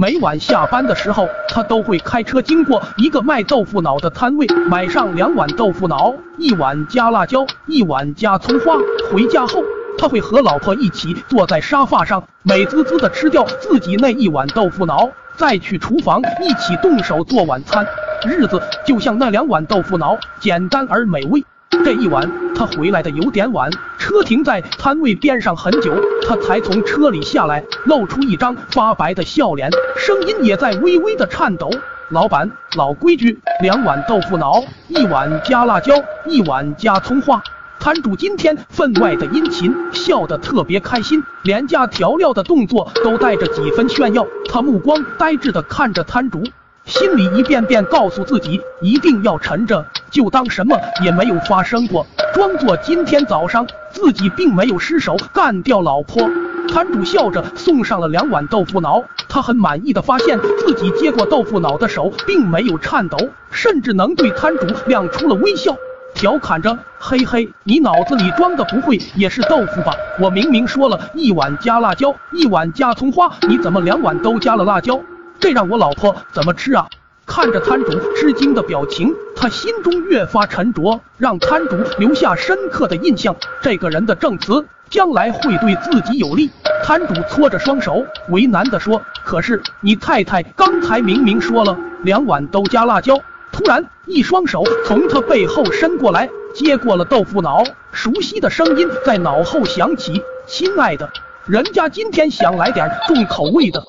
每晚下班的时候，他都会开车经过一个卖豆腐脑的摊位，买上2碗豆腐脑，1碗加辣椒，1碗加葱花。回家后，他会和老婆一起坐在沙发上，美滋滋地吃掉自己那1碗豆腐脑，再去厨房一起动手做晚餐。日子就像那2碗豆腐脑，简单而美味。这一晚，他回来的有点晚，车停在摊位边上很久，他才从车里下来，露出一张发白的笑脸，声音也在微微的颤抖。老板，老规矩，2碗豆腐脑，1碗加辣椒，1碗加葱花。摊主今天分外的殷勤，笑得特别开心，连加调料的动作都带着几分炫耀。他目光呆滞的看着摊主，心里一遍遍告诉自己，一定要沉着，就当什么也没有发生过，装作今天早上自己并没有失手干掉老婆。摊主笑着送上了2碗豆腐脑，他很满意的发现自己接过豆腐脑的手并没有颤抖，甚至能对摊主亮出了微笑，调侃着，嘿嘿，你脑子里装的不会也是豆腐吧？我明明说了1碗加辣椒，1碗加葱花，你怎么2碗都加了辣椒？这让我老婆怎么吃啊？看着摊主吃惊的表情，他心中越发沉着，让摊主留下深刻的印象。这个人的证词将来会对自己有利。摊主搓着双手，为难地说：“可是你太太刚才明明说了2碗都加辣椒。”突然，一双手从他背后伸过来，接过了豆腐脑。熟悉的声音在脑后响起：“亲爱的，人家今天想来点重口味的。”